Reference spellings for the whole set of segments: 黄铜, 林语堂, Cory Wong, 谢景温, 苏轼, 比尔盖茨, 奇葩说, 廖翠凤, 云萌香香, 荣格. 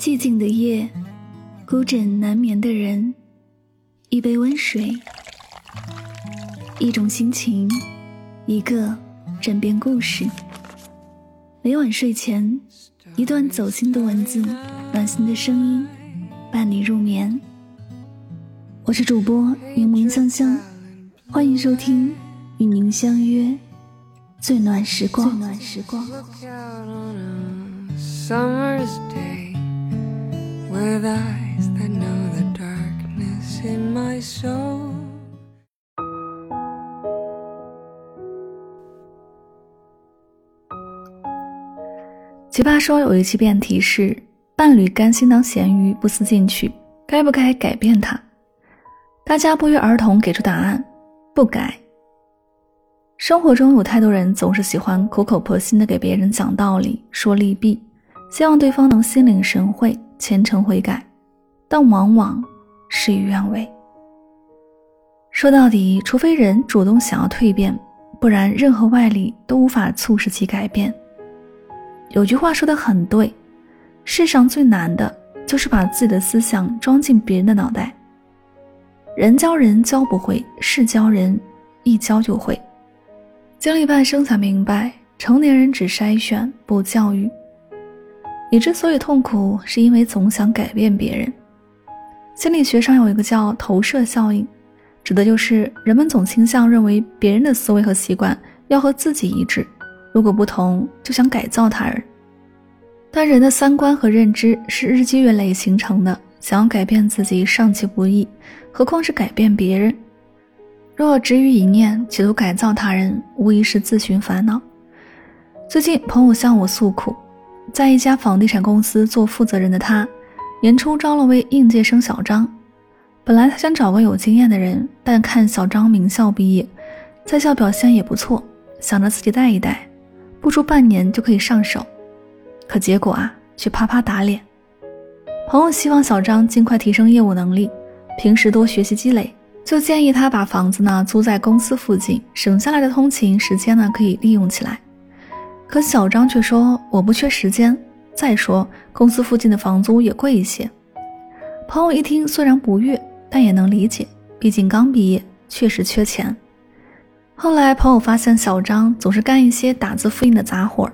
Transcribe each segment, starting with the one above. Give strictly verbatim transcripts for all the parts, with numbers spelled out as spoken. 寂静的夜，孤枕难眠的人，一杯温水，一种心情，一个枕边故事。每晚睡前，一段走心的文字，暖心的声音，伴你入眠。我是主播云萌香香，欢迎收听与您相约最暖时光。最暖时光。Summer's day, with eyes that know the darkness in my soul. 奇葩说有一期辩题是：伴侣甘心当咸鱼不思进取，该不该改变他？大家不约而同给出答案：不改。生活中有太多人总是喜欢苦口婆心地给别人讲道理，说利弊，希望对方能心领神会，虔诚悔改，但往往事与愿违。说到底，除非人主动想要蜕变，不然任何外力都无法促使其改变。有句话说得很对，世上最难的就是把自己的思想装进别人的脑袋。人教人教不会，事教人一教就会。经历半生才明白，成年人只筛选不教育。你之所以痛苦，是因为总想改变别人。心理学上有一个叫投射效应，指的就是人们总倾向认为别人的思维和习惯要和自己一致，如果不同就想改造他人。但人的三观和认知是日积月累形成的，想要改变自己尚且不易，何况是改变别人。若只于一念，企图改造他人，无疑是自寻烦恼。最近朋友向我诉苦，在一家房地产公司做负责人的他，年初招了位应届生小张。本来他想找个有经验的人，但看小张名校毕业，在校表现也不错，想着自己带一带，不出半年就可以上手。可结果啊，却啪啪打脸。朋友希望小张尽快提升业务能力，平时多学习积累，就建议他把房子呢租在公司附近，省下来的通勤时间呢可以利用起来。可小张却说，我不缺时间，再说公司附近的房租也贵一些。朋友一听虽然不悦，但也能理解，毕竟刚毕业确实缺钱。后来朋友发现小张总是干一些打字复印的杂活，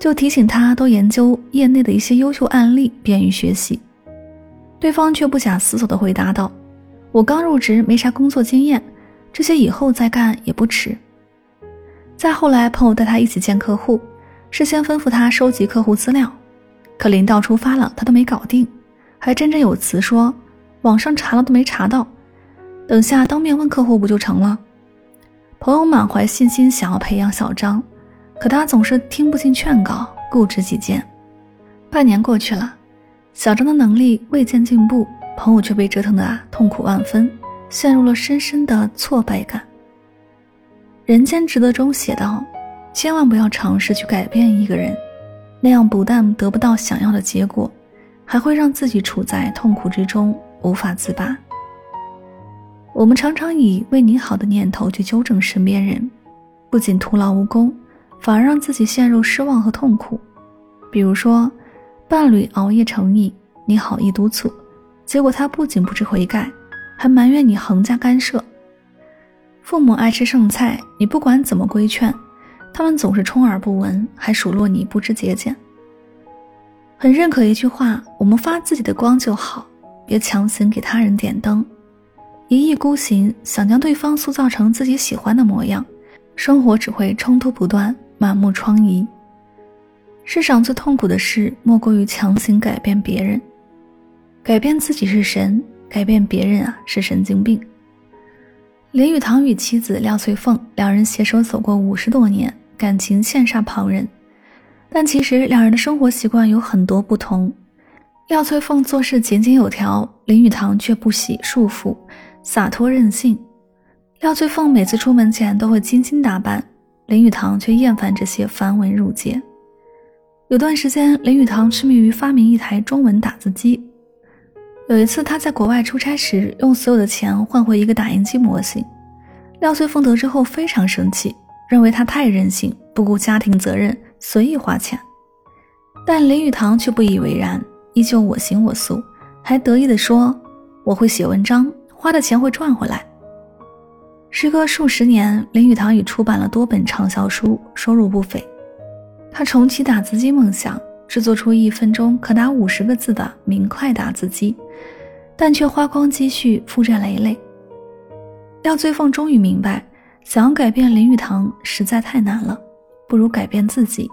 就提醒他多研究业内的一些优秀案例，便于学习。对方却不假思索地回答道，我刚入职，没啥工作经验，这些以后再干也不迟。再后来，朋友带他一起见客户，事先吩咐他收集客户资料，可临到出发了，他都没搞定，还振振有词说，网上查了都没查到，等下当面问客户不就成了？朋友满怀信心想要培养小张，可他总是听不进劝告，固执己见。半年过去了，小张的能力未见进步，朋友却被折腾得啊痛苦万分，陷入了深深的挫败感。人间值得中写道，千万不要尝试去改变一个人，那样不但得不到想要的结果，还会让自己处在痛苦之中无法自拔。我们常常以为你好的念头去纠正身边人，不仅徒劳无功，反而让自己陷入失望和痛苦。比如说，伴侣熬夜成瘾，你好意督促，结果他不仅不知悔改，还埋怨你横加干涉。父母爱吃剩菜，你不管怎么规劝，他们总是充耳不闻，还数落你不知节俭。很认可一句话，我们发自己的光就好，别强行给他人点灯。一意孤行，想将对方塑造成自己喜欢的模样，生活只会冲突不断，满目疮痍。世上最痛苦的事，莫过于强行改变别人。改变自己是神，改变别人啊是神经病。林语堂与妻子廖翠凤两人携手走过五十多年，感情羡煞旁人。但其实两人的生活习惯有很多不同。廖翠凤做事井井有条，林语堂却不喜束缚，洒脱任性。廖翠凤每次出门前都会精心打扮，林语堂却厌烦这些繁文缛节。有段时间，林语堂痴迷于发明一台中文打字机。有一次他在国外出差时，用所有的钱换回一个打印机模型。廖翠凤得知后非常生气，认为他太任性，不顾家庭责任，随意花钱。但林语堂却不以为然，依旧我行我素，还得意地说我会写文章，花的钱会赚回来。时隔数十年，林语堂已出版了多本畅销书，收入不菲。他重启打字机梦想，制作出一分钟可打五十个字的明快打字机，但却花光积蓄，负债累累。廖最凤终于明白，想要改变林语堂实在太难了，不如改变自己，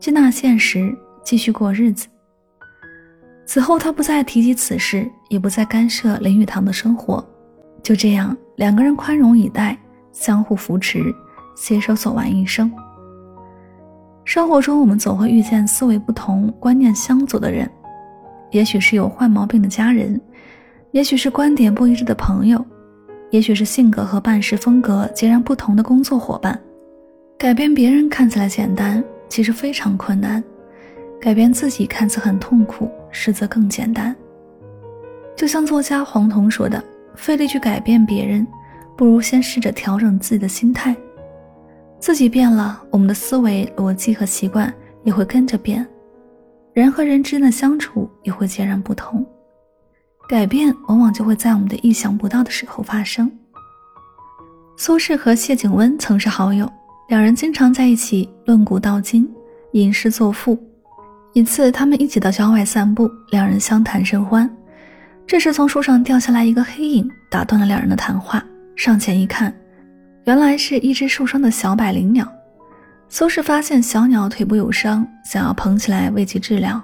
接纳现实，继续过日子。此后他不再提及此事，也不再干涉林语堂的生活。就这样，两个人宽容以待，相互扶持，携手走完一生。生活中我们总会遇见思维不同、观念相左的人，也许是有坏毛病的家人，也许是观点不一致的朋友，也许是性格和办事风格截然不同的工作伙伴。改变别人看起来简单，其实非常困难；改变自己看似很痛苦，实则更简单。就像作家黄铜说的，费力去改变别人，不如先试着调整自己的心态。自己变了，我们的思维、逻辑和习惯也会跟着变，人和人之间的相处也会截然不同。改变往往就会在我们的意想不到的时候发生。苏轼和谢景温曾是好友，两人经常在一起论古道今，吟诗作赋。一次他们一起到郊外散步，两人相谈甚欢。这时从树上掉下来一个黑影，打断了两人的谈话。上前一看，原来是一只树上的小百灵鸟。苏轼发现小鸟腿部有伤，想要捧起来为其治疗，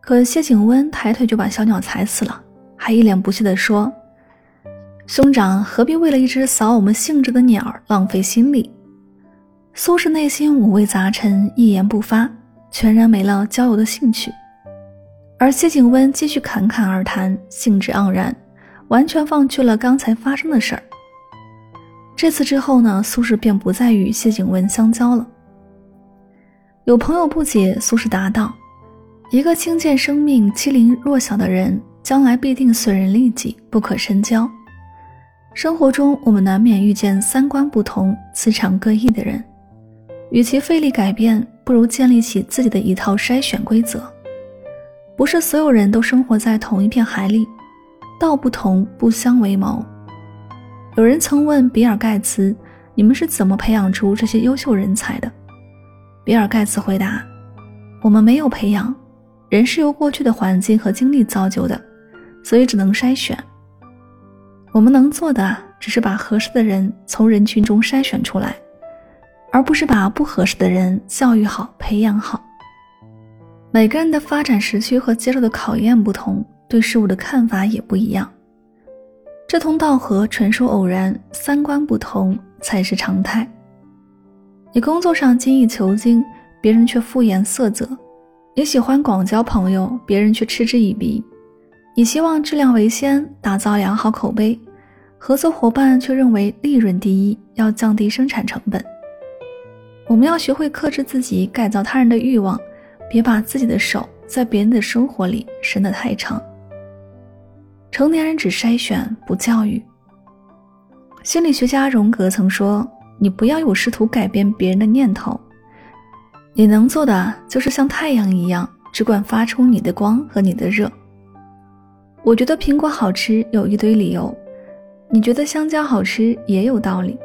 可谢景温抬腿就把小鸟踩死了，还一脸不屑地说：“兄长何必为了一只扫我们兴致的鸟浪费心力？”苏轼内心五味杂陈，一言不发，全然没了交友的兴趣。而谢景温继续侃侃而谈，兴致盎然，完全忘却了刚才发生的事儿。这次之后呢，苏轼便不再与谢景温相交了。有朋友不解，苏轼答道：“一个轻贱生命、欺凌弱小的人，将来必定损人利己，不可深交。”生活中我们难免遇见三观不同、磁场各异的人，与其费力改变，不如建立起自己的一套筛选规则。不是所有人都生活在同一片海里，道不同不相为谋。有人曾问比尔盖茨：“你们是怎么培养出这些优秀人才的？”比尔盖茨回答：“我们没有培养，人是由过去的环境和经历造就的，所以只能筛选。我们能做的只是把合适的人从人群中筛选出来，而不是把不合适的人教育好、培养好。”每个人的发展时区和接受的考验不同，对事物的看法也不一样。志同道合纯属偶然，三观不同才是常态。你工作上精益求精，别人却敷衍塞责；你喜欢广交朋友，别人却嗤之以鼻；你希望质量为先，打造良好口碑，合作伙伴却认为利润第一，要降低生产成本。我们要学会克制自己改造他人的欲望，别把自己的手在别人的生活里伸得太长。成年人只筛选不教育。心理学家荣格曾说：“你不要有试图改变别人的念头，你能做的就是像太阳一样，只管发出你的光和你的热。”我觉得苹果好吃有一堆理由，你觉得香蕉好吃也有道理。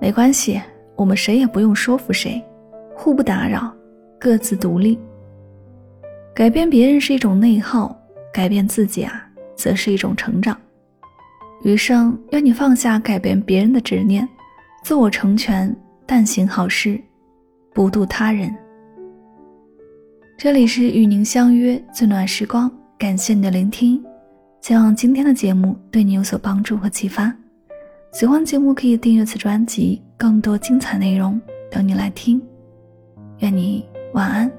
没关系，我们谁也不用说服谁，互不打扰，各自独立。改变别人是一种内耗，改变自己啊，则是一种成长。余生，愿你放下改变别人的执念，自我成全，但行好事，不渡他人。这里是与您相约最暖时光，感谢你的聆听，希望今天的节目对你有所帮助和启发。喜欢节目可以订阅此专辑，更多精彩内容等你来听。愿你晚安。